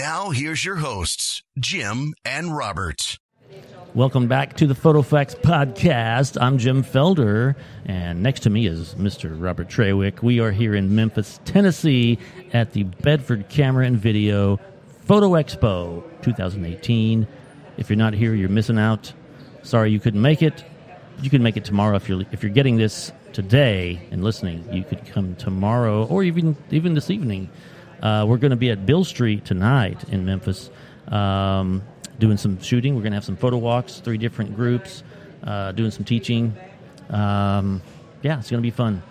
Now, here's your hosts, Jim and Robert. Welcome back to the PhotoFacts Podcast. I'm Jim Felder, and next to me is Mr. Robert Trawick. We are here in Memphis, Tennessee at the Bedford Camera and Video Photo Expo 2018. If you're not here, you're missing out. Sorry you couldn't make it. You can make it tomorrow. If you're getting this today and listening, you could come tomorrow or even this evening. We're going to be at Bill Street tonight in Memphis doing some shooting. We're going to have some photo walks, 3 different groups, doing some teaching. Yeah, it's going to be fun.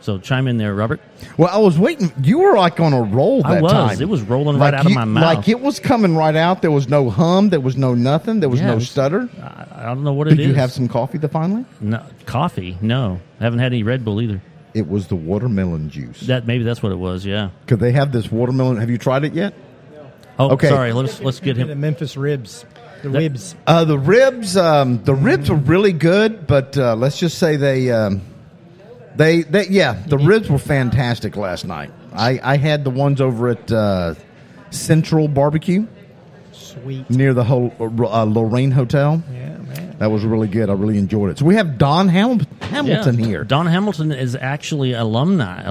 So chime in there, Robert. Well, I was waiting. You were like on a roll that time. I was. It was rolling right out of my mouth. Like it was coming right out. There was no hum. There was no nothing. There was no stutter. I don't know what it is. Did you have some coffee finally? No. Coffee? No. I haven't had any Red Bull either. It was the watermelon juice. Maybe that's what it was, yeah. Because they have this watermelon. Have you tried it yet? No. Oh, okay. Sorry. Let's get him. The Memphis ribs. The ribs. The ribs were really good, but let's just say they... The ribs were fantastic last night. I had the ones over at Central BBQ. Sweet. Near the whole Lorraine Hotel. Yeah, man. That was really good. I really enjoyed it. So we have Don Hamilton here. Don Hamilton is actually alumni.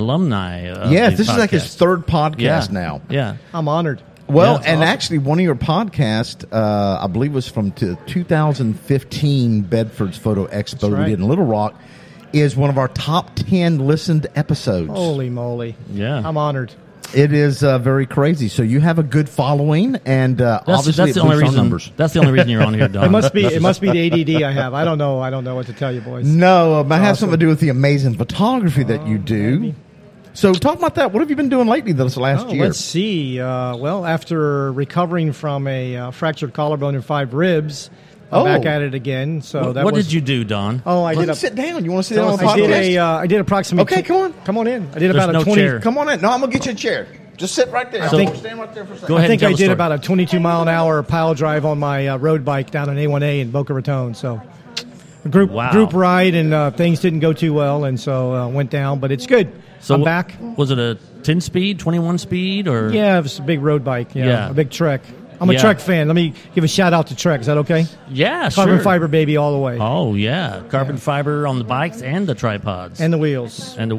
Yes, this podcast is like his 3rd podcast now. Yeah. I'm honored. Well, and awesome. Actually one of your podcasts, I believe was from 2015 Bedford's Photo Expo we did in Little Rock. Is one of our top 10 listened episodes. Holy moly. Yeah. I'm honored. It is very crazy. So you have a good following, and obviously that's the only reason. Numbers. That's the only reason you're on here, Don. It must be the ADD I have. I don't know what to tell you, boys. No, it might have something to do with the amazing photography that you do. Maybe. So talk about that. What have you been doing lately this last year? Let's see. Well, after recovering from a fractured collarbone and 5 ribs... I'm back at it again. So what did you do, Don? Oh, I did. Sit down. You want to sit down on the podcast? I did approximately. Okay, come on. Come on in. I did about a 20. Chair. Come on in. No, I'm gonna get you a chair. Just sit right there. Stand right there for a second. Go ahead. I think I did about a 22-mile-an-hour pile drive on my road bike down on A1A in Boca Raton. So a group ride, and things didn't go too well, and so went down. But it's good. So I'm back. Was it a 10-speed, 21-speed, or? Yeah, it was a big road bike. Yeah. A big Trek. I'm a Trek fan. Let me give a shout-out to Trek. Is that okay? Yeah, sure. Carbon fiber, baby, all the way. Oh, yeah. Carbon fiber on the bikes and the tripods. And the wheels. And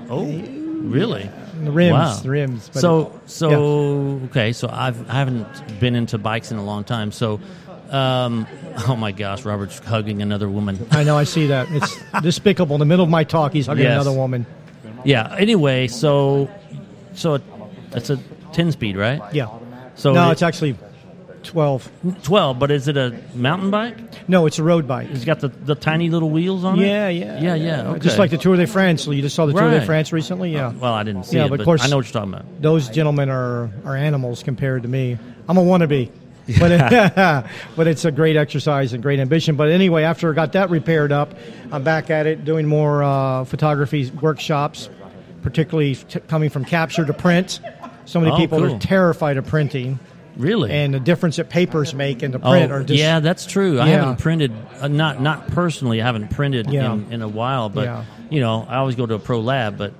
really? And the rims. Wow. The rims. Okay. So I haven't been into bikes in a long time. So, oh, my gosh, Robert's hugging another woman. I know. I see that. It's despicable. In the middle of my talk, he's hugging another woman. Yeah. Anyway, so it's a 10-speed, right? Yeah. So no, it's actually... 12, but is it a mountain bike? No, it's a road bike. It's got the tiny little wheels on it? Yeah. Okay. Just like the Tour de France. You just saw the Tour de France recently? Yeah. Well, I didn't see it, but of course, I know what you're talking about. Those gentlemen are animals compared to me. I'm a wannabe. But it's a great exercise and great ambition. But anyway, after I got that repaired up, I'm back at it doing more photography workshops, particularly coming from capture to print. So many people are terrified of printing. Really? And the difference that papers make in the print are just... Yeah, that's true. Yeah. I haven't printed, not personally, I haven't printed in a while, but, I always go to a pro lab, but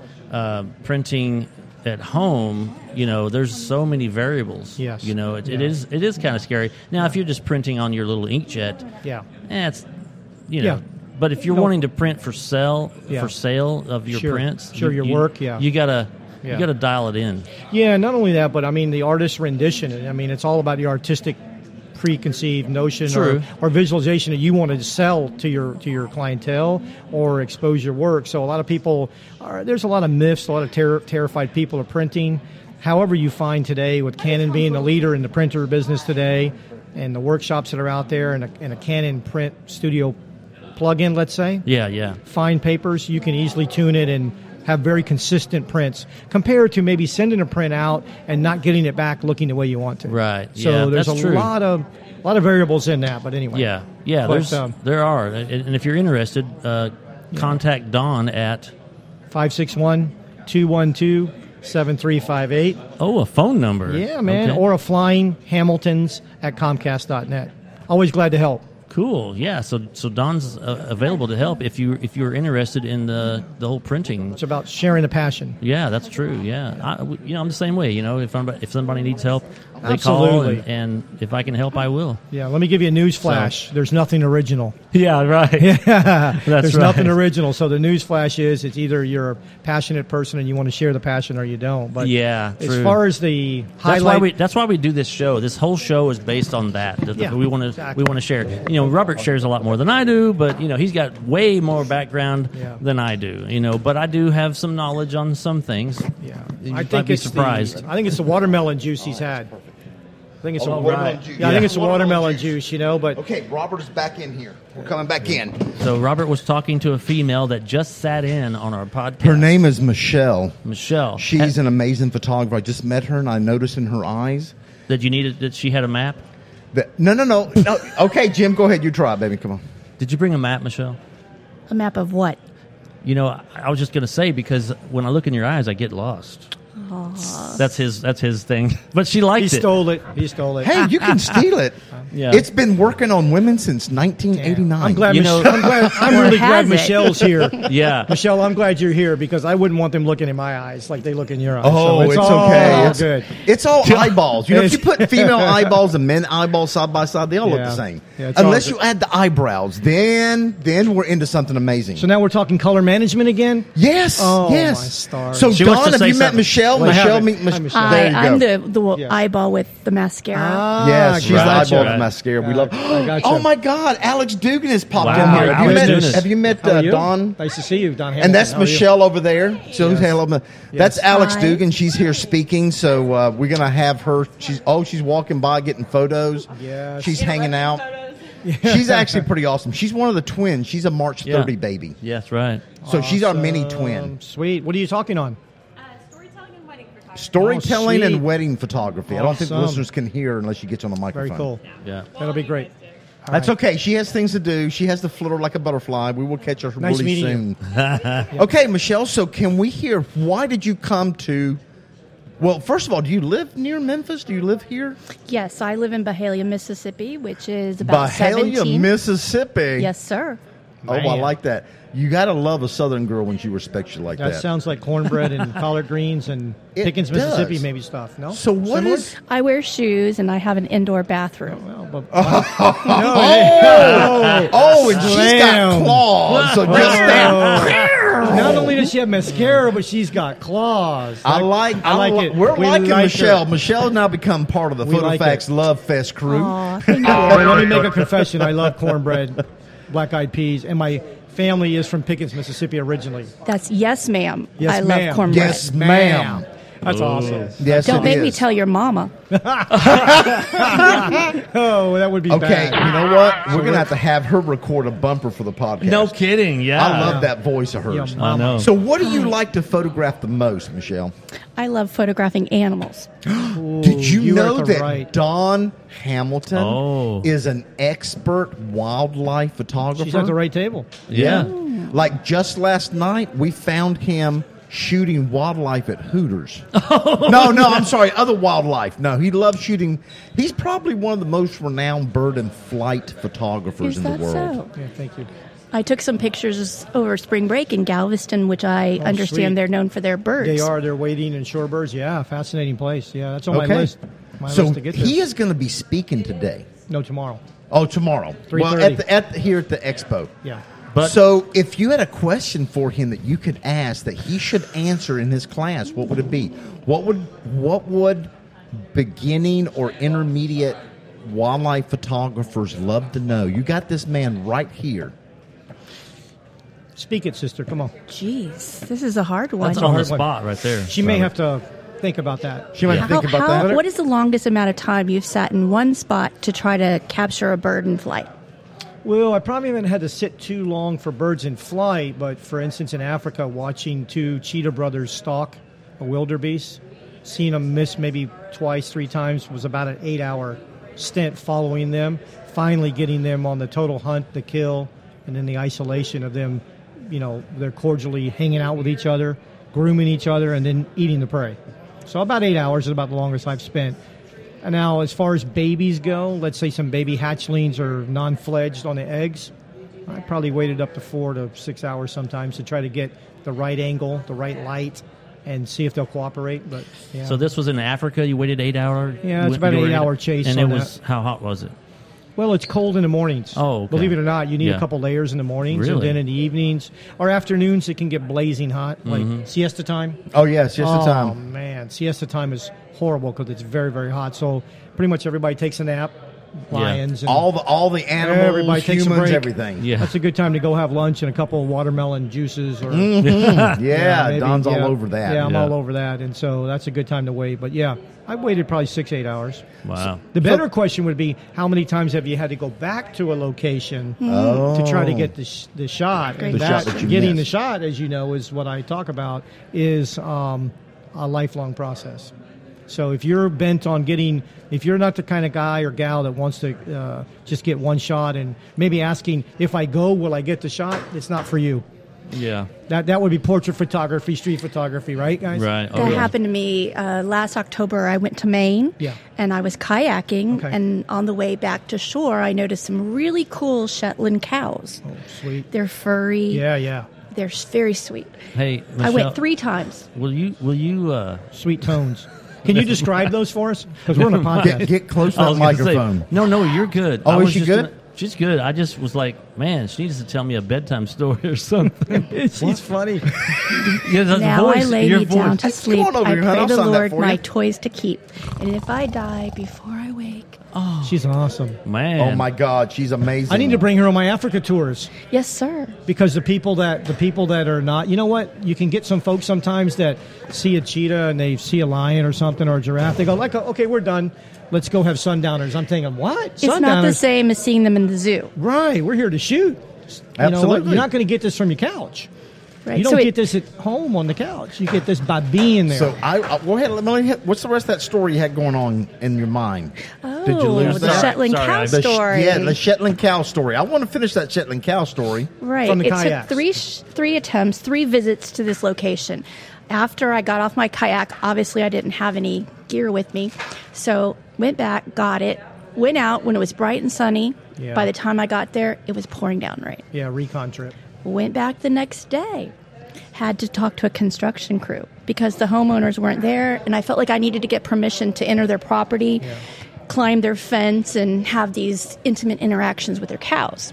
printing at home, there's so many variables. Yes. It is kind of scary. Now, if you're just printing on your little inkjet, it's, but if you're wanting to print for sale of your prints... your work, you got to... Yeah. You got to dial it in. Yeah, not only that, but, the artist's rendition. It's all about the artistic preconceived notion or visualization that you want to sell to your clientele or expose your work. So a lot of people, there's a lot of myths, a lot of terrified people are printing. However, you find today, with Canon being the leader in the printer business today and the workshops that are out there and a Canon print studio plug-in, let's say. Yeah. Fine papers, you can easily tune it and have very consistent prints compared to maybe sending a print out and not getting it back looking the way you want to. Right. So there's a lot of variables in that. But anyway. Yeah. But, there are. And if you're interested, contact Don at 561-212-7358. Oh, a phone number. Yeah, man. Okay. Or a flying Hamiltons at comcast.net. Always glad to help. Cool. Yeah. So Don's available to help if you're interested in the whole printing. It's about sharing a passion. Yeah, that's true. Yeah. I'm the same way. You know, if somebody needs help, they Absolutely. Call, and if I can help, I will. Yeah. Let me give you a news flash. So, there's nothing original. Yeah. Right. Yeah. There's right. nothing original. So the news flash is it's either you're a passionate person and you want to share the passion, or you don't. But yeah, true. As far as the highlight, that's why we do this show. This whole show is based on that. We want to share. You know. Robert shares a lot more than I do, but, you know, he's got way more background than I do, you know, but I do have some knowledge on some things. Yeah. I think it's the watermelon juice he's had. I think it's the watermelon juice, you know, but... Okay, Robert is back in here. We're coming back in. So Robert was talking to a female that just sat in on our podcast. Her name is Michelle. She's an amazing photographer. I just met her, and I noticed in her eyes... That she had a map? No. Okay, Jim, go ahead. You try it, baby. Come on. Did you bring a map, Michelle? A map of what? You know, I was just going to say, because when I look in your eyes, I get lost. Aww. That's his thing. But she liked it. He stole it. Hey, you can steal it. Yeah. It's been working on women since 1989. I'm really glad Michelle's here. Yeah. Michelle, I'm glad you're here, because I wouldn't want them looking in my eyes like they look in your eyes. Oh, so it's all good. It's all eyeballs. You know, if you put female eyeballs and men eyeballs side by side, they all look the same. Yeah, unless you add the eyebrows. Then we're into something amazing. So now we're talking color management again? Yes. Oh, yes. My stars. So, Don, have you met Michelle? Michelle. I'm the eyeball with the mascara. Yes, she's the eyeball with the mascara. We love. Oh my God, Alex Dugan has popped in here. Have you met Don? Nice to see you, Don Hamilton. And that's Michelle over there. That's Alex Dugan. She's here speaking, so we're gonna have her. She's walking by getting photos. Yes. She's hanging out. She's actually pretty awesome. She's one of the twins. She's a March 30 baby. Yes, right. So she's our mini twin. Sweet. What are you talking on? Storytelling and wedding photography. Awesome. I don't think the listeners can hear unless you get on the microphone. Very cool. Yeah. That'll be great. That's okay. She has things to do. She has the flutter like a butterfly. We will catch her really soon. Okay, Michelle, so can we hear why did you come to... Well, first of all, do you live near Memphis? Do you live here? Yes, I live in Byhalia, Mississippi, which is about 17. Byhalia, Mississippi? Yes, sir. Man. Oh, I like that. You got to love a Southern girl when she respects you like that. That sounds like cornbread and collard greens and Pickens, Mississippi, maybe stuff. No. So what is? I wear shoes and I have an indoor bathroom. And she's got claws. So just that. Not only does she have mascara, but she's got claws. I like it. We're liking Michelle. Michelle's now become part of the PhotoFacts Love Fest crew. Let me make a confession. I love cornbread, black-eyed peas, and my family is from Pickens, Mississippi originally. That's yes, ma'am. Yes, I love cornbread. Yes, ma'am. That's awesome. Yes, don't make me tell your mama. Oh, that would be bad. Okay, you know what? We're going to have her record a bumper for the podcast. No kidding, yeah. I love that voice of hers. I know. So what do you like to photograph the most, Michelle? I love photographing animals. Did you know that Don Hamilton is an expert wildlife photographer? She's at the right table. Yeah. Like just last night, we found him shooting wildlife at Hooters. No, I'm sorry, other wildlife. No, he loves shooting. He's probably one of the most renowned bird and flight photographers in the world. So? Yeah, thank you. I took some pictures over spring break in Galveston, which I understand they're known for their birds. They are. They're wading and shorebirds. Yeah, fascinating place. Yeah, that's on my list. My list to get to. He is going to be speaking today. No, tomorrow. Oh, tomorrow. 3:30. Well, here at the expo. Yeah. But so if you had a question for him that you could ask that he should answer in his class, what would it be? What would beginning or intermediate wildlife photographers love to know? You got this man right here. Speak it, sister. Come on. Jeez, this is a hard one. That's on the spot right there. She may have to think about that. She might think about that. What is the longest amount of time you've sat in one spot to try to capture a bird in flight? Well, I probably haven't had to sit too long for birds in flight, but for instance, in Africa, watching two cheetah brothers stalk a wildebeest, seeing them miss maybe twice, three times, was about an 8-hour stint following them, finally getting them on the total hunt, the kill, and then the isolation of them, you know, they're cordially hanging out with each other, grooming each other, and then eating the prey. So about 8 hours is about the longest I've spent. Now, as far as babies go, let's say some baby hatchlings are non-fledged on the eggs. I probably waited up to 4 to 6 hours sometimes to try to get the right angle, the right light, and see if they'll cooperate. But yeah. So this was in Africa. You waited 8 hours? Yeah, it's about an 8 hour chase. And it was that. How hot was it? Well, it's cold in the mornings. Oh, okay. Believe it or not, you need a couple layers in the mornings, really? And then in the evenings or afternoons it can get blazing hot, like siesta time. Oh yeah, siesta time. Oh man, siesta time is horrible because it's very, very hot. So pretty much everybody takes a nap. Lions, and all the animals, everybody takes humans, a break. Everything. Yeah. That's a good time to go have lunch and a couple of watermelon juices. Or maybe, Don's all over that. Yeah, I'm all over that, and so that's a good time to wait. But yeah, I waited probably 6-8 hours. Wow. So the better question would be, how many times have you had to go back to a location to try to get the shot? And the shot, as you know, is what I talk about is a lifelong process. So if you're bent on getting, if you're not the kind of guy or gal that wants to just get one shot and maybe asking, if I go, will I get the shot? It's not for you. Yeah. That would be portrait photography, street photography, right, guys? Right. Oh, that happened to me last October. I went to Maine, and I was kayaking, and on the way back to shore, I noticed some really cool Shetland cows. Oh, sweet. They're furry. Yeah, yeah. They're very sweet. Hey, Michelle, I went 3 times. Will you? Sweet tones. Can you describe those for us? Because we're on a podcast. Get close to that microphone. No, you're good. Oh, is she good? She's good. I just was like, man, she needs to tell me a bedtime story or something. She's funny. Now voice, I lay me voice. Down to sleep. I pray the Lord my toys to keep. And if I die before I wake. Oh, she's awesome. Man. Oh, my God. She's amazing. I need to bring her on my Africa tours. Yes, sir. Because the people that are not, you know what? You can get some folks sometimes that see a cheetah and they see a lion or something or a giraffe. They go, like, okay, we're done. Let's go have sundowners. I'm thinking, what? It's sundowners? Not the same as seeing them in the zoo. Right. We're here to shoot. Absolutely. You know, you're not going to get this from your couch. Right. You don't get this at home on the couch. You get this by being there. So what's the rest of that story you had going on in your mind? Oh, did you lose the Shetland cow story. Yeah, the Shetland cow story. I want to finish that Shetland cow story. Right. From the kayaks. It took three attempts, 3 visits to this location. After I got off my kayak, obviously I didn't have any gear with me, so went back, got it, went out when it was bright and sunny. Yeah. By the time I got there, it was pouring down rain. Yeah, recon trip. Went back the next day. Had to talk to a construction crew because the homeowners weren't there, and I felt like I needed to get permission to enter their property, climb their fence, and have these intimate interactions with their cows.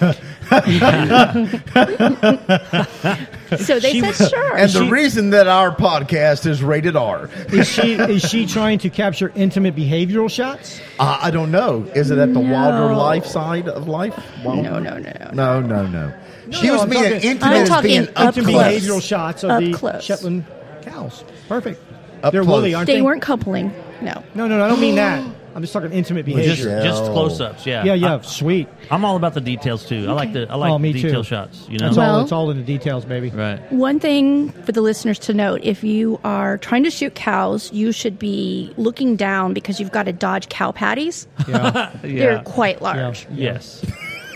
So said sure. And the reason that our podcast is rated R. Is she trying to capture intimate behavioral shots? I don't know. Is it at the wilder life side of life? No. She was being intimate being up close. Behavioral shots of the Shetland cows. Perfect. They're woolly, aren't they? They weren't coupling. No, I don't mean that. I'm just talking intimate behavior. Just close-ups, Yeah, sweet. I'm all about the details, too. Okay. I like detail shots. You know? It's all in the details, baby. Right. One thing for the listeners to note, if you are trying to shoot cows, you should be looking down because you've got to dodge cow patties. Yeah. They're quite large. Yeah. Yes.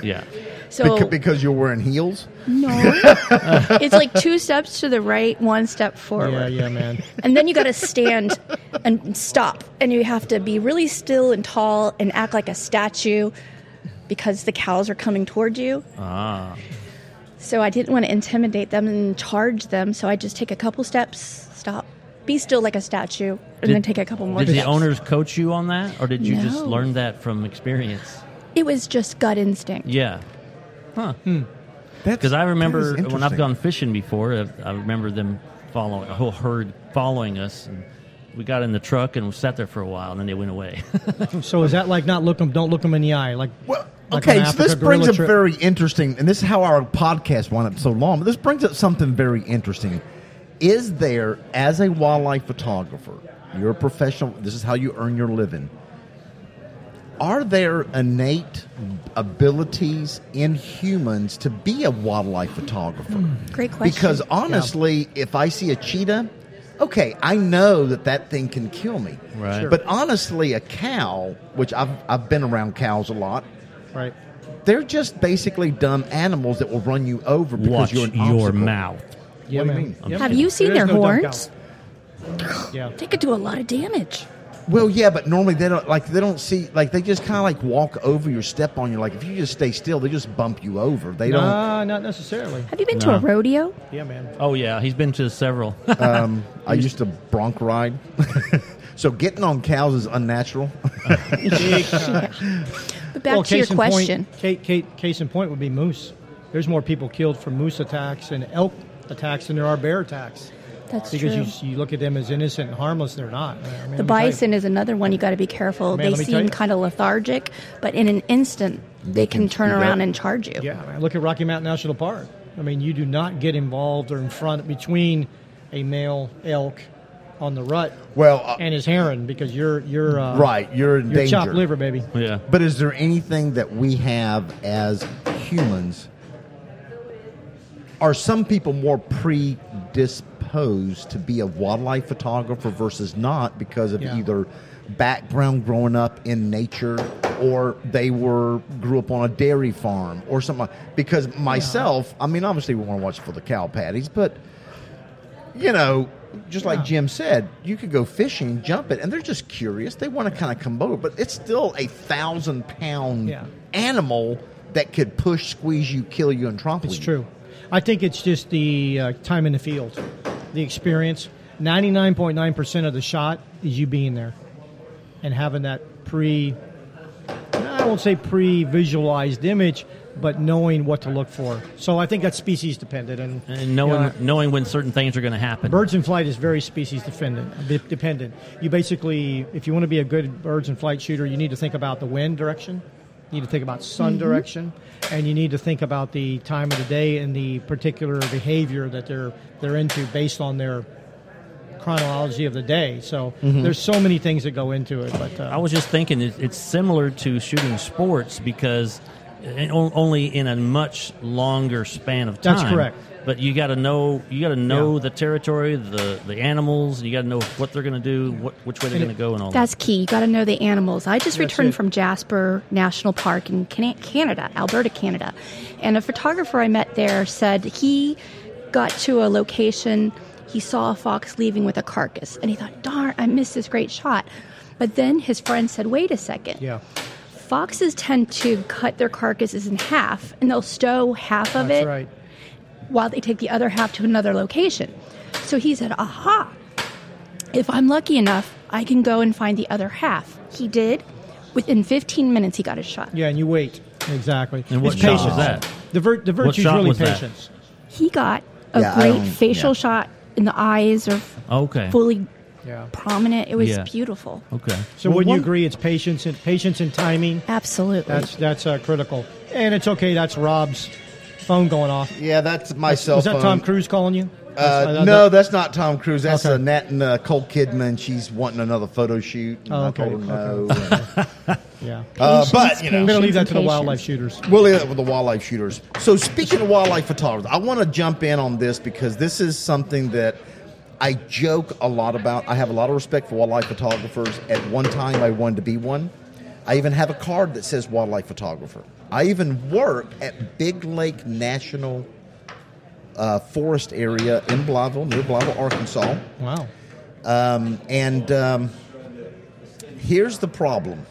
Yeah. So, because you're wearing heels? No. It's like 2 steps to the right, 1 step forward. Yeah, man. And then you got to stand and stop. And you have to be really still and tall and act like a statue because the cows are coming toward you. Ah. So I didn't want to intimidate them and charge them. So I just take a couple steps, stop, be still like a statue, and then take a couple more steps. Did the owners coach you on that? Or did you just learn that from experience? It was just gut instinct. Yeah. Huh. Because I remember when I've gone fishing before, I remember them following a whole herd following us. And we got in the truck and we sat there for a while, and then they went away. So is that like don't look them in the eye? So this brings up very interesting, and this is how our podcast wound up so long, but this brings up something very interesting. Is there, as a wildlife photographer, you're a professional, this is how you earn your living, are there innate abilities in humans to be a wildlife photographer? Great question. Because honestly, if I see a cheetah, I know that thing can kill me. Right. Sure. But honestly, a cow, which I've been around cows a lot, right? They're just basically dumb animals that will run you over because you're an obstacle. Watch your mouth. Yeah, what do you mean? Have you seen their horns? Yeah. They could do a lot of damage. Well, yeah, but normally they don't like. They don't see like they just kind of like walk over your step on you. Like if you just stay still, they just bump you over. They don't. Not necessarily. Have you been to a rodeo? Yeah, man. Oh yeah, he's been to several. I used to bronc ride, so getting on cows is unnatural. But back to your question. Case in point would be moose. There's more people killed from moose attacks and elk attacks than there are bear attacks. That's because true. You look at them as innocent and harmless, they're not. I mean, the bison is another one you got to be careful. Man, they seem kind of lethargic, but in an instant, they can turn around and charge you. Yeah, man, look at Rocky Mountain National Park. I mean, you do not get involved or in front between a male elk on the rut and his heron because you're right. You're in danger. Chopped liver, baby. Yeah. But is there anything that we have as humans? Are some people more predisposed to be a wildlife photographer versus not because of either background growing up in nature or they grew up on a dairy farm or something? Because myself, I mean, obviously we want to watch for the cow patties, but, you know, just like Jim said, you could go fishing, jump it, and they're just curious. They want to kind of come over, but it's still 1,000-pound animal that could push, squeeze you, kill you, and trample you. It's true. I think it's just the time in the field, the experience. 99.9% of the shot is you being there and having that I won't say pre-visualized image, but knowing what to look for. So I think that's species dependent. And knowing when certain things are going to happen. Birds in flight is very species dependent. You basically, if you want to be a good birds in flight shooter, you need to think about the wind direction. You need to think about sun direction, and you need to think about the time of the day and the particular behavior that they're into based on their chronology of the day. So there's so many things that go into it. But I was just thinking it's similar to shooting sports because only in a much longer span of time. That's correct. But you got to know the territory, the animals. You got to know what they're going to do, which way they're going to go, and all that. That's key. You got to know the animals. I just returned from Jasper National Park in Alberta, Canada, and a photographer I met there said he got to a location, he saw a fox leaving with a carcass, and he thought, "Darn, I missed this great shot." But then his friend said, "Wait a second. Yeah. Foxes tend to cut their carcasses in half, and they'll stow half of it." That's right. While they take the other half to another location. So he said, aha, if I'm lucky enough, I can go and find the other half. He did. Within 15 minutes, he got his shot. Yeah, and you wait. Exactly. And what shot was that? The virtue is really patience. That? He got a great facial shot, and the eyes are fully prominent. It was beautiful. Okay. So well, you agree it's patience and timing? Absolutely. That's critical. And it's okay, that's Rob's phone going off. Yeah, that's my cell phone. Was that Tom Cruise calling you? No, that's not Tom Cruise. That's Nat and Cole Kidman. She's wanting another photo shoot. And I told her no. Yeah. But, you know. I'm going to leave that to the wildlife shooters. We'll leave that with the wildlife shooters. So speaking of wildlife photographers, I want to jump in on this because this is something that I joke a lot about. I have a lot of respect for wildlife photographers. At one time, I wanted to be one. I even have a card that says wildlife photographer. I even work at Big Lake National Forest area in Bluffville, near Bluffville, Arkansas. Wow. Here's the problem.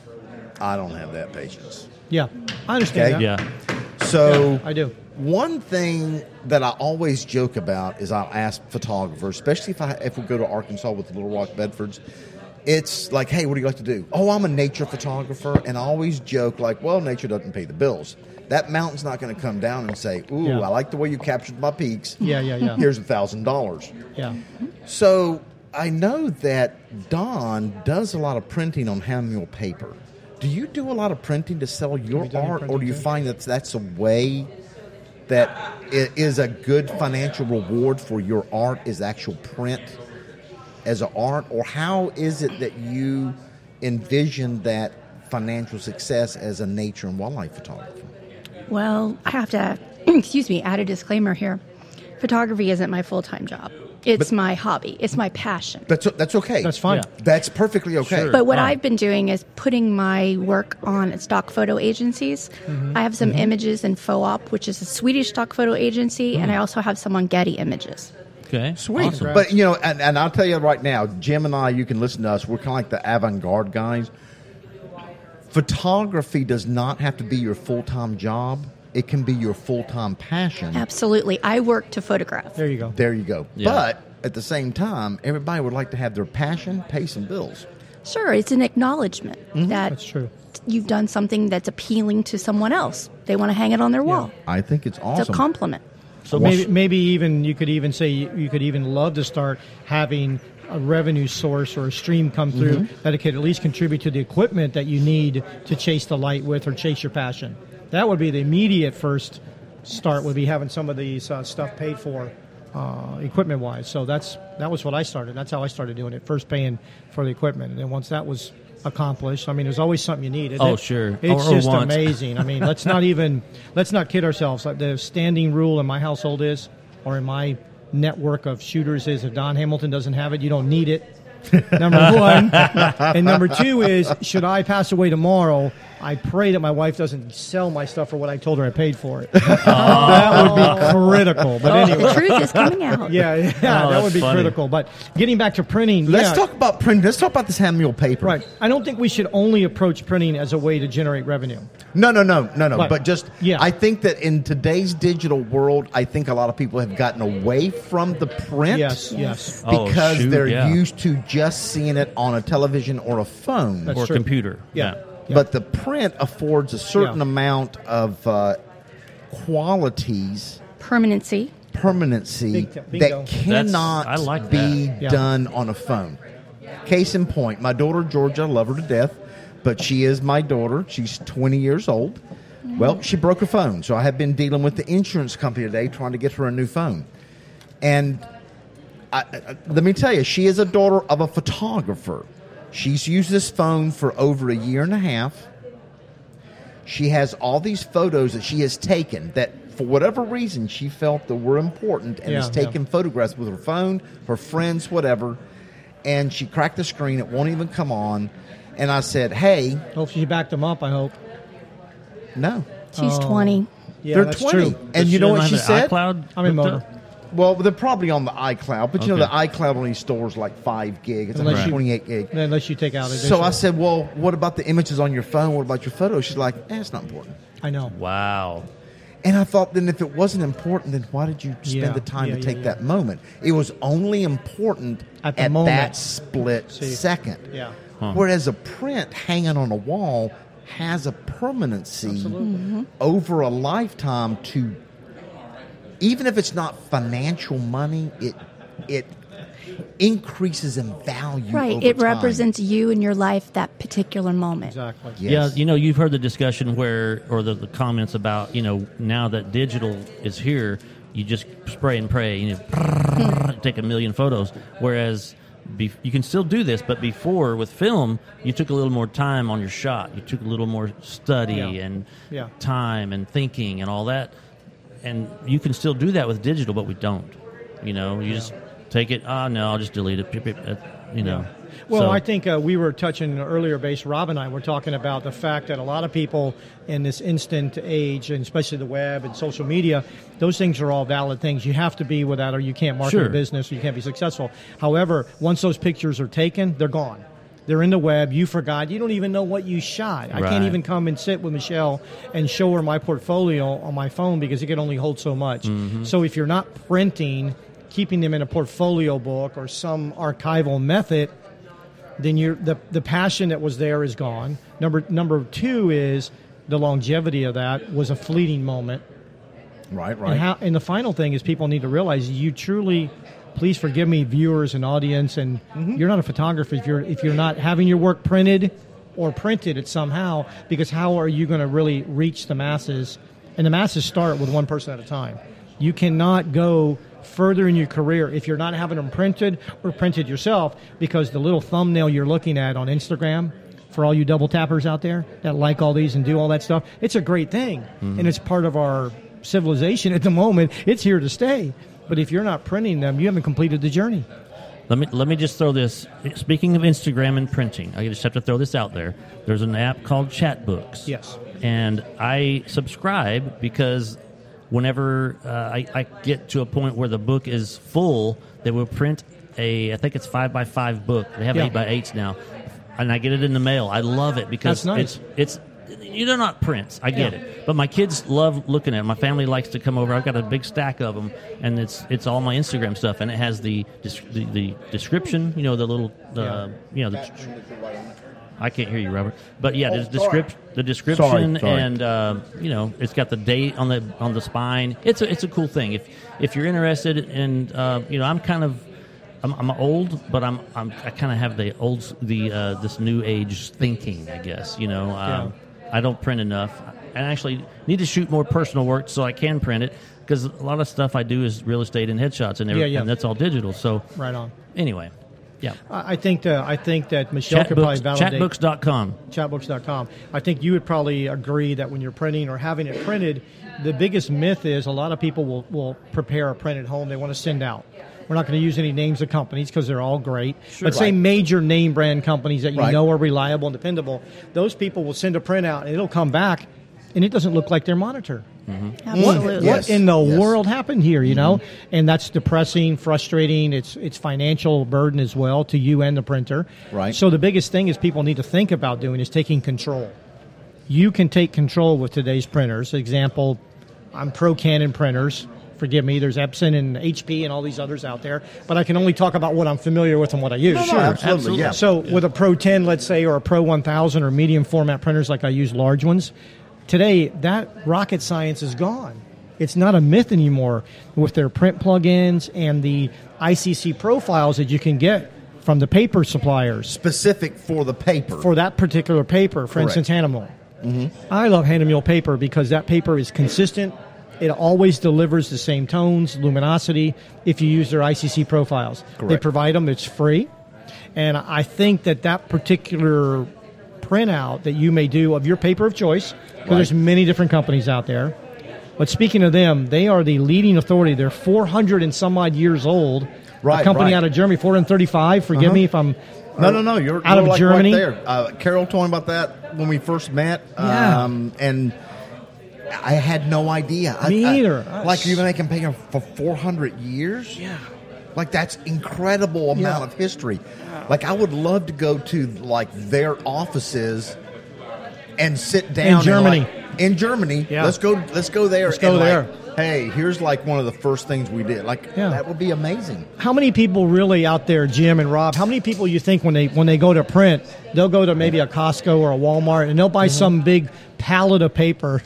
I don't have that patience. Yeah, I understand that. Yeah. So I do. One thing that I always joke about is I'll ask photographers, especially if we go to Arkansas with the Little Rock Bedfords, it's like, hey, what do you like to do? Oh, I'm a nature photographer, and I always joke like, well, nature doesn't pay the bills. That mountain's not going to come down and say, ooh, I like the way you captured my peaks. Yeah. Here's $1,000. Yeah. So I know that Don does a lot of printing on Hahnemühle paper. Do you do a lot of printing to sell your art, or do you find that that's a way that it is a good financial reward for your art is actual print? As an art, or how is it that you envision that financial success as a nature and wildlife photographer? Well, I have to, add a disclaimer here. Photography isn't my full-time job. It's my hobby. It's my passion. That's okay. That's fine. Yeah. That's perfectly okay. Sure. But what I've been doing is putting my work on stock photo agencies. Mm-hmm. I have some images in FOOP, which is a Swedish stock photo agency, and I also have some on Getty Images. Okay. Sweet. Awesome. But, you know, and I'll tell you right now, Jim and I, you can listen to us. We're kind of like the avant-garde guys. Photography does not have to be your full-time job. It can be your full-time passion. Absolutely. I work to photograph. There you go. There you go. Yeah. But at the same time, everybody would like to have their passion pay some bills. Sure. It's an acknowledgement that that's true. You've done something that's appealing to someone else. They want to hang it on their wall. I think it's awesome. It's a compliment. So maybe even you could even say you could even love to start having a revenue source or a stream come through that it could at least contribute to the equipment that you need to chase the light with or chase your passion. That would be the immediate first start, would be having some of these stuff paid for equipment-wise. So that was what I started. That's how I started doing it, first paying for the equipment. And then once that was accomplished, I mean, there's always something you need. Oh, sure. It's just amazing. I mean, let's not kid ourselves. Like, the standing rule in my household is, or in my network of shooters is, if Don Hamilton doesn't have it, you don't need it. Number one. And number two is, should I pass away tomorrow, I pray that my wife doesn't sell my stuff for what I told her I paid for it. That would be critical. But anyway. The truth is coming out. That would be funny. Critical. But getting back to printing. Let's talk about printing. Let's talk about this Hahnemühle paper. Right. I don't think we should only approach printing as a way to generate revenue. No. But just, I think that in today's digital world, I think a lot of people have gotten away from the print. Yes. Because they're used to just seeing it on a television or a phone. That's or true. A computer. Yeah. But the print affords a certain amount of qualities. Permanency that cannot be done on a phone. Case in point, my daughter, Georgia, I love her to death, but she is my daughter. She's 20 years old. Well, she broke her phone, so I have been dealing with the insurance company today trying to get her a new phone. And let me tell you, she is a daughter of a photographer. She's used this phone for over a year and a half. She has all these photos that she has taken that, for whatever reason, she felt that were important and has taken photographs with her phone, her friends, whatever. And she cracked the screen. It won't even come on. And I said, hey. Hope she backed them up, I hope. No. She's 20. Yeah, they're 20. True. And does you know what she said? iCloud? I mean, motor. Well, they're probably on the iCloud, but you know the iCloud only stores like 5 gig. It's like 28 gig. Unless you take out it. So I said, well, what about the images on your phone? What about your photos? She's like, it's not important. I know. Wow. And I thought, then if it wasn't important, then why did you spend the time to take that moment? It was only important at that split second. Yeah. Huh. Whereas a print hanging on a wall has a permanency over a lifetime to. Even if it's not financial money, it increases in value. Right, over it time. Represents you and your life that particular moment. Exactly. Yes. Yeah, you know, you've heard the discussion or the comments about, you know, now that digital is here, you just spray and pray, you know, take 1 million photos. Whereas you can still do this, but before with film, you took a little more time on your shot. You took a little more study and time and thinking and all that. And you can still do that with digital, but we don't. You know, you just take it. Oh, no, I'll just delete it. You know. Yeah. Well, so. I think we were touching earlier, Rob and I were talking about the fact that a lot of people in this instant age, and especially the web and social media, those things are all valid things. You have to be without, or you can't market a business, or you can't be successful. However, once those pictures are taken, they're gone. They're in the web. You forgot. You don't even know what you shot. I can't even come and sit with Michelle and show her my portfolio on my phone because it can only hold so much. Mm-hmm. So if you're not printing, keeping them in a portfolio book or some archival method, then the passion that was there is gone. Number two is the longevity of that was a fleeting moment. Right. And the final thing is people need to realize you truly. Please forgive me, viewers and audience, and you're not a photographer if you're not having your work printed or printed it somehow, because how are you going to really reach the masses? And the masses start with one person at a time. You cannot go further in your career if you're not having them printed or printed yourself, because the little thumbnail you're looking at on Instagram, for all you double tappers out there that like all these and do all that stuff, it's a great thing, and it's part of our civilization at the moment. It's here to stay. But if you're not printing them, you haven't completed the journey. Let me just throw this. Speaking of Instagram and printing, I just have to throw this out there. There's an app called Chatbooks. Yes. And I subscribe because whenever I get to a point where the book is full, they will print a, I think it's 5x5 book. They have 8x8s now. And I get it in the mail. I love it because it's you know, not prints. I get it. But my kids love looking at it. My family likes to come over. I've got a big stack of them, and it's all my Instagram stuff, and it has the description, you know, the little, you know, the... I can't hear you, Robert. But yeah, the description, and you know, it's got the date on the spine. It's a cool thing. If you're interested in, you know, I'm old, but I kind of have the old this new age thinking, I guess. You know, I don't print enough. I actually need to shoot more personal work so I can print it, because a lot of stuff I do is real estate and headshots and everything, and that's all digital. So right on. Anyway. Yeah, I think that Michelle could probably validate. Chatbooks.com. I think you would probably agree that when you're printing or having it printed, the biggest myth is a lot of people will prepare a print at home they want to send out. We're not going to use any names of companies because they're all great. Sure, but say major name brand companies that you know are reliable and dependable. Those people will send a print out, and it'll come back, and it doesn't look like their monitor. Mm-hmm. Absolutely. What in the world happened here, you know? And that's depressing, frustrating. It's financial burden as well to you and the printer. Right. So the biggest thing is people need to think about doing is taking control. You can take control with today's printers. Example, I'm pro Canon printers. Forgive me, there's Epson and HP and all these others out there, but I can only talk about what I'm familiar with and what I use. No, absolutely. Yeah. So with a Pro 10, let's say, or a Pro 1000 or medium format printers like I use large ones, today, that rocket science is gone. It's not a myth anymore with their print plugins and the ICC profiles that you can get from the paper suppliers. Specific for the paper. For that particular paper, for instance, Hahnemühle. Mm-hmm. I love Hahnemühle paper because that paper is consistent. It always delivers the same tones, luminosity, if you use their ICC profiles. Correct. They provide them. It's free. And I think that particular printout that you may do of your paper of choice, because there's many different companies out there. But speaking of them, they are the leading authority. They're 400 and some odd years old. Right, a company out of Germany, 435. Forgive me if I'm no. You're out of like Germany. Right there. Carol told me about that when we first met, and I had no idea. Me either. Like you've been making paper for 400 years. Yeah. Like, that's incredible amount of history. Like, I would love to go to, like, their offices and sit down. In Germany. Yeah. Let's go there. Let's go there. Hey, here's, like, one of the first things we did. Like, that would be amazing. How many people really out there, Jim and Rob, how many people you think when they go to print, they'll go to maybe a Costco or a Walmart, and they'll buy some big pallet of paper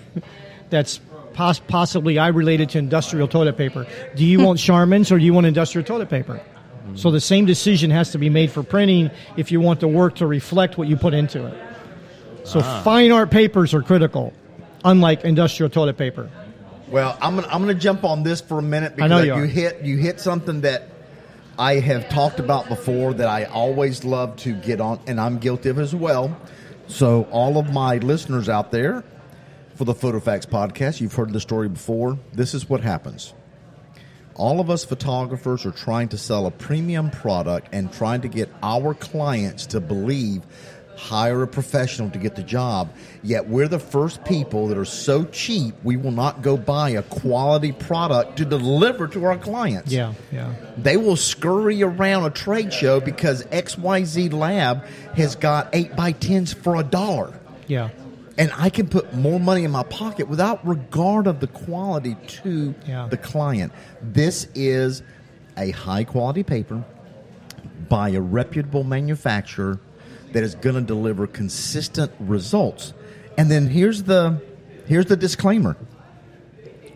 that's possibly I related to industrial toilet paper. Do you want Charmin's or do you want industrial toilet paper? Mm. So the same decision has to be made for printing if you want the work to reflect what you put into it. So fine art papers are critical, unlike industrial toilet paper. Well, I'm gonna jump on this for a minute because you hit something that I have talked about before that I always love to get on, and I'm guilty of as well. So all of my listeners out there, for the PhotoFacts podcast, you've heard the story before. This is what happens. All of us photographers are trying to sell a premium product and trying to get our clients to believe, hire a professional to get the job. Yet we're the first people that are so cheap, we will not go buy a quality product to deliver to our clients. Yeah. They will scurry around a trade show because XYZ Lab has got 8x10s for $1. Yeah. And I can put more money in my pocket without regard of the quality to the client. This is a high-quality paper by a reputable manufacturer that is going to deliver consistent results. And then here's the disclaimer.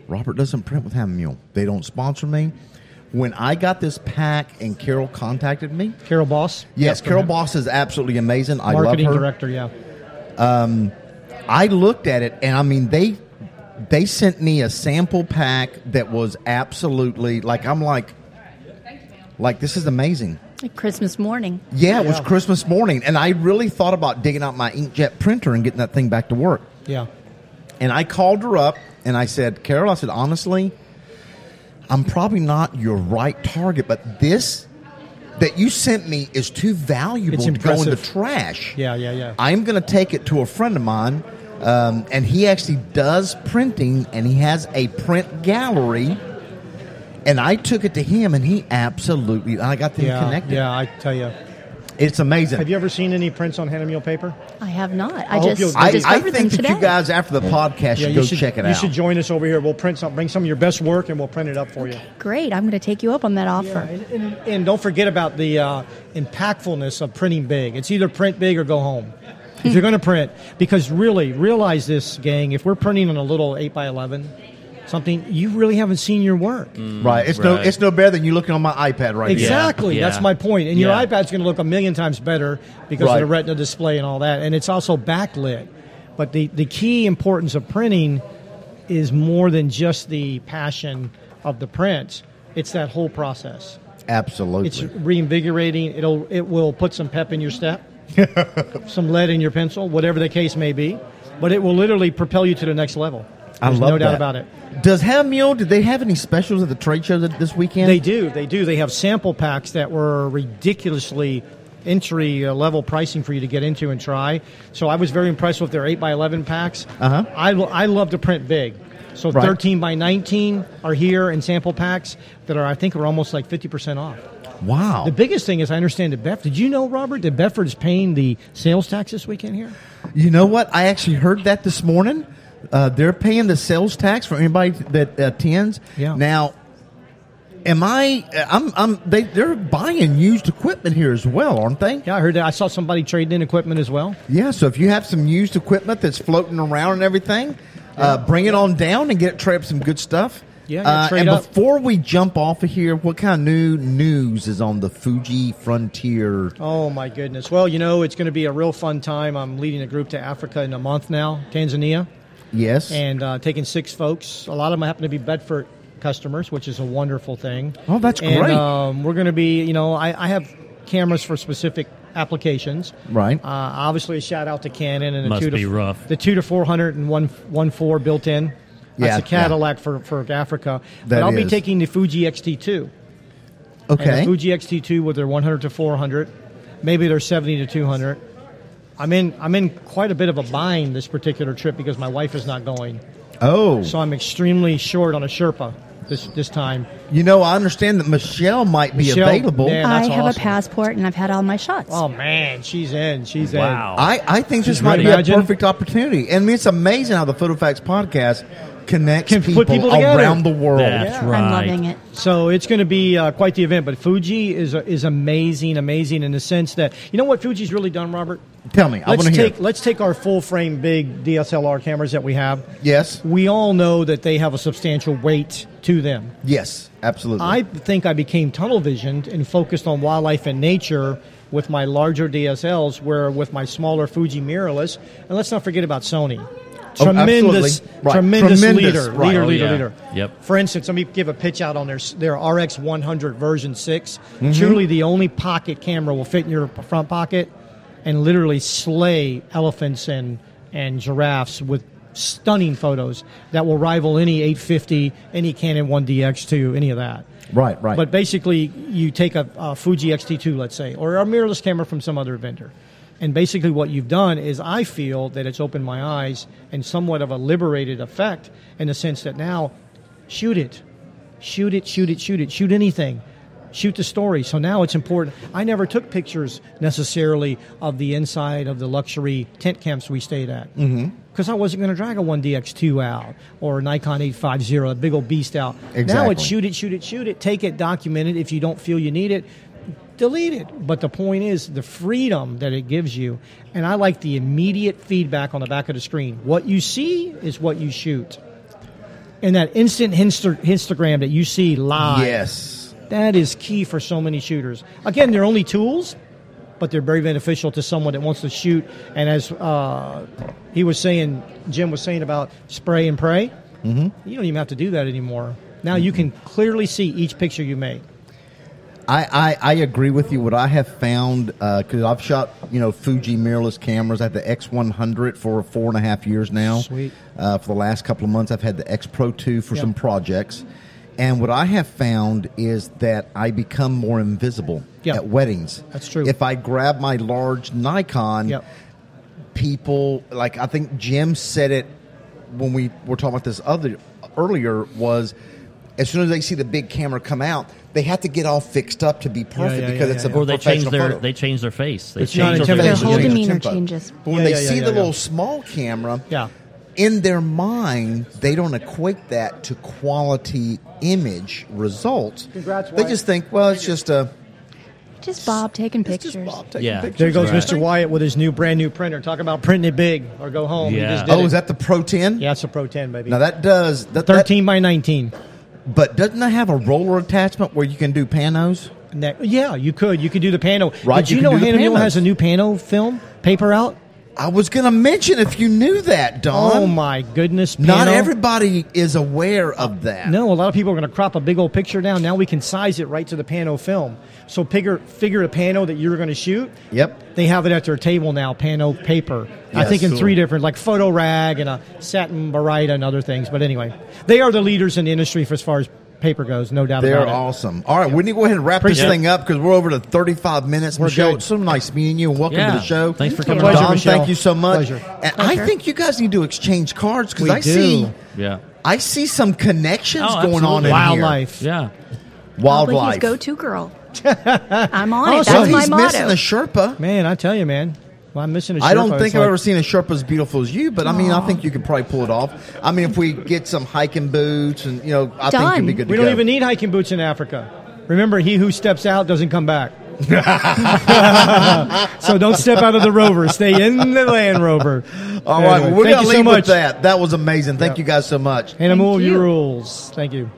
Robert doesn't print with Hahnemühle. They don't sponsor me. When I got this pack and Carol contacted me. Carol Boss? Yes, Carol Boss is absolutely amazing. I love her. Marketing director, I looked at it, and I mean, they sent me a sample pack that was absolutely like I'm like this is amazing. Like Christmas morning. Yeah, it was Christmas morning, and I really thought about digging out my inkjet printer and getting that thing back to work. Yeah. And I called her up and I said, Carol, I said, honestly, I'm probably not your right target, but this that you sent me is too valuable to go in the trash. Yeah. I'm going to take it to a friend of mine And he actually does printing, and he has a print gallery. And I took it to him, and he absolutely, I got them connected. Yeah, I tell you. It's amazing. Have you ever seen any prints on Hahnemühle paper? I have not. I think that you guys, after the podcast, should check it out. You should join us over here. We'll print some, bring some of your best work, and we'll print it up for you. Great. I'm going to take you up on that offer. Yeah, and don't forget about the impactfulness of printing big. It's either print big or go home. If you're going to print, because really, realize this, gang, if we're printing on a little 8x11, something, you really haven't seen your work. Right. It's no better than you looking on my iPad right now. Exactly. Yeah. That's my point. And your iPad's going to look a million times better because of the retina display and all that. And it's also backlit. But the key importance of printing is more than just the passion of the prints. It's that whole process. Absolutely. It's reinvigorating. It will put some pep in your step, some lead in your pencil, whatever the case may be. But it will literally propel you to the next level. There's no doubt about it. Does Hahnemühle, did they have any specials at the trade show this weekend? They do. They have sample packs that were ridiculously entry-level pricing for you to get into and try. So I was very impressed with their 8x11 packs. Uh-huh. I love to print big. So 13x19 are here in sample packs that are, I think, are almost like 50% off. Wow. The biggest thing is I understand that Bedford. Did you know, Robert, that Bedford is paying the sales tax this weekend here? You know what? I actually heard that this morning. They're paying the sales tax for anybody that attends. Yeah. Now, they're buying used equipment here as well, aren't they? Yeah, I heard that. I saw somebody trading in equipment as well. Yeah, so if you have some used equipment that's floating around and everything, bring it on down and get trade up some good stuff. Yeah, and before we jump off of here, what kind of new news is on the Fuji Frontier? Oh, my goodness. Well, you know, it's going to be a real fun time. I'm leading a group to Africa in a month now, Tanzania. Yes. And taking 6 folks. A lot of them happen to be Bedford customers, which is a wonderful thing. Oh, that's great. And we're going to be, you know, I have cameras for specific applications. Right. Obviously, a shout out to Canon and the 2 to 400 and 1.4 built in. That's a Cadillac for Africa. But I'll be taking the Fuji X-T2. Okay. And the Fuji X-T2 with their 100 to 400, maybe their 70 to 200. I'm in quite a bit of a bind this particular trip because my wife is not going. Oh. So I'm extremely short on a Sherpa this time. You know, I understand that Michelle might be available. Man, I have a passport, and I've had all my shots. Oh, man, she's in. Wow. I think this might be a perfect opportunity. And I mean, it's amazing how the PhotoFacts podcast connects people around the world. That's right. I'm loving it. So it's going to be quite the event. But Fuji is amazing in the sense that, you know what Fuji's really done, Robert? Tell me. I want to hear. Let's take our full-frame big DSLR cameras that we have. Yes. We all know that they have a substantial weight to them. Yes, absolutely. I think I became tunnel visioned and focused on wildlife and nature with my larger DSLs, where with my smaller Fuji mirrorless, and let's not forget about Sony. Tremendous leader. Yep. For instance, let me give a pitch out on their RX100 version 6. Mm-hmm. Truly the only pocket camera will fit in your front pocket and literally slay elephants and giraffes with stunning photos that will rival any 850, any Canon 1DX2, any of that. Right. But basically, you take a Fuji X-T2, let's say, or a mirrorless camera from some other vendor. And basically what you've done is I feel that it's opened my eyes and somewhat of a liberated effect in the sense that now shoot it. Shoot anything. Shoot the story. So now it's important. I never took pictures necessarily of the inside of the luxury tent camps we stayed at because I wasn't going to drag a 1DX2 out or a Nikon 850, a big old beast out. Exactly. Now it's shoot it. Take it, document it. If you don't feel you need it, delete it. But the point is the freedom that it gives you. And I like the immediate feedback on the back of the screen. What you see is what you shoot. And that instant histogram that you see live. Yes. That is key for so many shooters. Again, they're only tools, but they're very beneficial to someone that wants to shoot. And as Jim was saying about spray and pray, you don't even have to do that anymore. Now you can clearly see each picture you make. I agree with you. What I have found, because I've shot, Fuji mirrorless cameras. I had the X100 for 4.5 years now. Sweet. For the last couple of months, I've had the X Pro 2 for some projects. And what I have found is that I become more invisible at weddings. That's true. If I grab my large Nikon, people, like I think Jim said it when we were talking about this earlier, was as soon as they see the big camera come out, they have to get all fixed up to be perfect because it's a professional photo. Or they change their face. They change their face. The whole demeanor changes. But when they see the little small camera, in their mind, they don't equate that to quality image results. Congrats, they just think, well, it's just a... Just Bob taking pictures. Just Bob taking pictures. There goes Mr. Wyatt with his new brand new printer. Talk about printing it big or go home. Yeah. Just is that the Pro 10? Yeah, it's a Pro 10, baby. Now that does... 13 by 19. But doesn't that have a roller attachment where you can do panos? Yeah, you could. You could do the pano. Right, did you know Hahnemühle has a new pano film paper out? I was going to mention if you knew that, Don. Oh, my goodness. Pano. Not everybody is aware of that. No, a lot of people are going to crop a big old picture down. Now we can size it right to the pano film. So figure a pano that you're going to shoot. Yep. They have it at their table now, pano paper. Yes, I think in three different, like photo rag and a satin barita and other things. But anyway, they are the leaders in the industry for as far as paper goes, no doubt about it. They're awesome. All right, we need to go ahead and wrap this thing up because we're over to 35 minutes. Michelle, it's so nice meeting you and welcome to the show. Thanks for coming on. Don, Michelle. Thank you so much. Pleasure. And I think you guys need to exchange cards because I see some connections going on in wildlife. Wildlife. Go to girl. I'm on it. That's my motto. He's missing a Sherpa. Man, I tell you, man. Well, I'm missing a Sherpa. I don't think I've ever seen a Sherpa as beautiful as you, but I mean, I think you could probably pull it off. I mean, if we get some hiking boots and, you know, I think you'd be good to go. We don't even need hiking boots in Africa. Remember, he who steps out doesn't come back. So don't step out of the rover. Stay in the Land Rover. All right. Well, we're going to leave with that. That was amazing. Thank you guys so much. Animal, you rules. Thank you.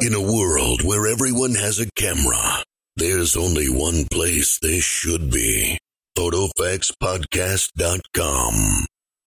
In a world where everyone has a camera, there's only one place they should be. PhotoFactsPodcast.com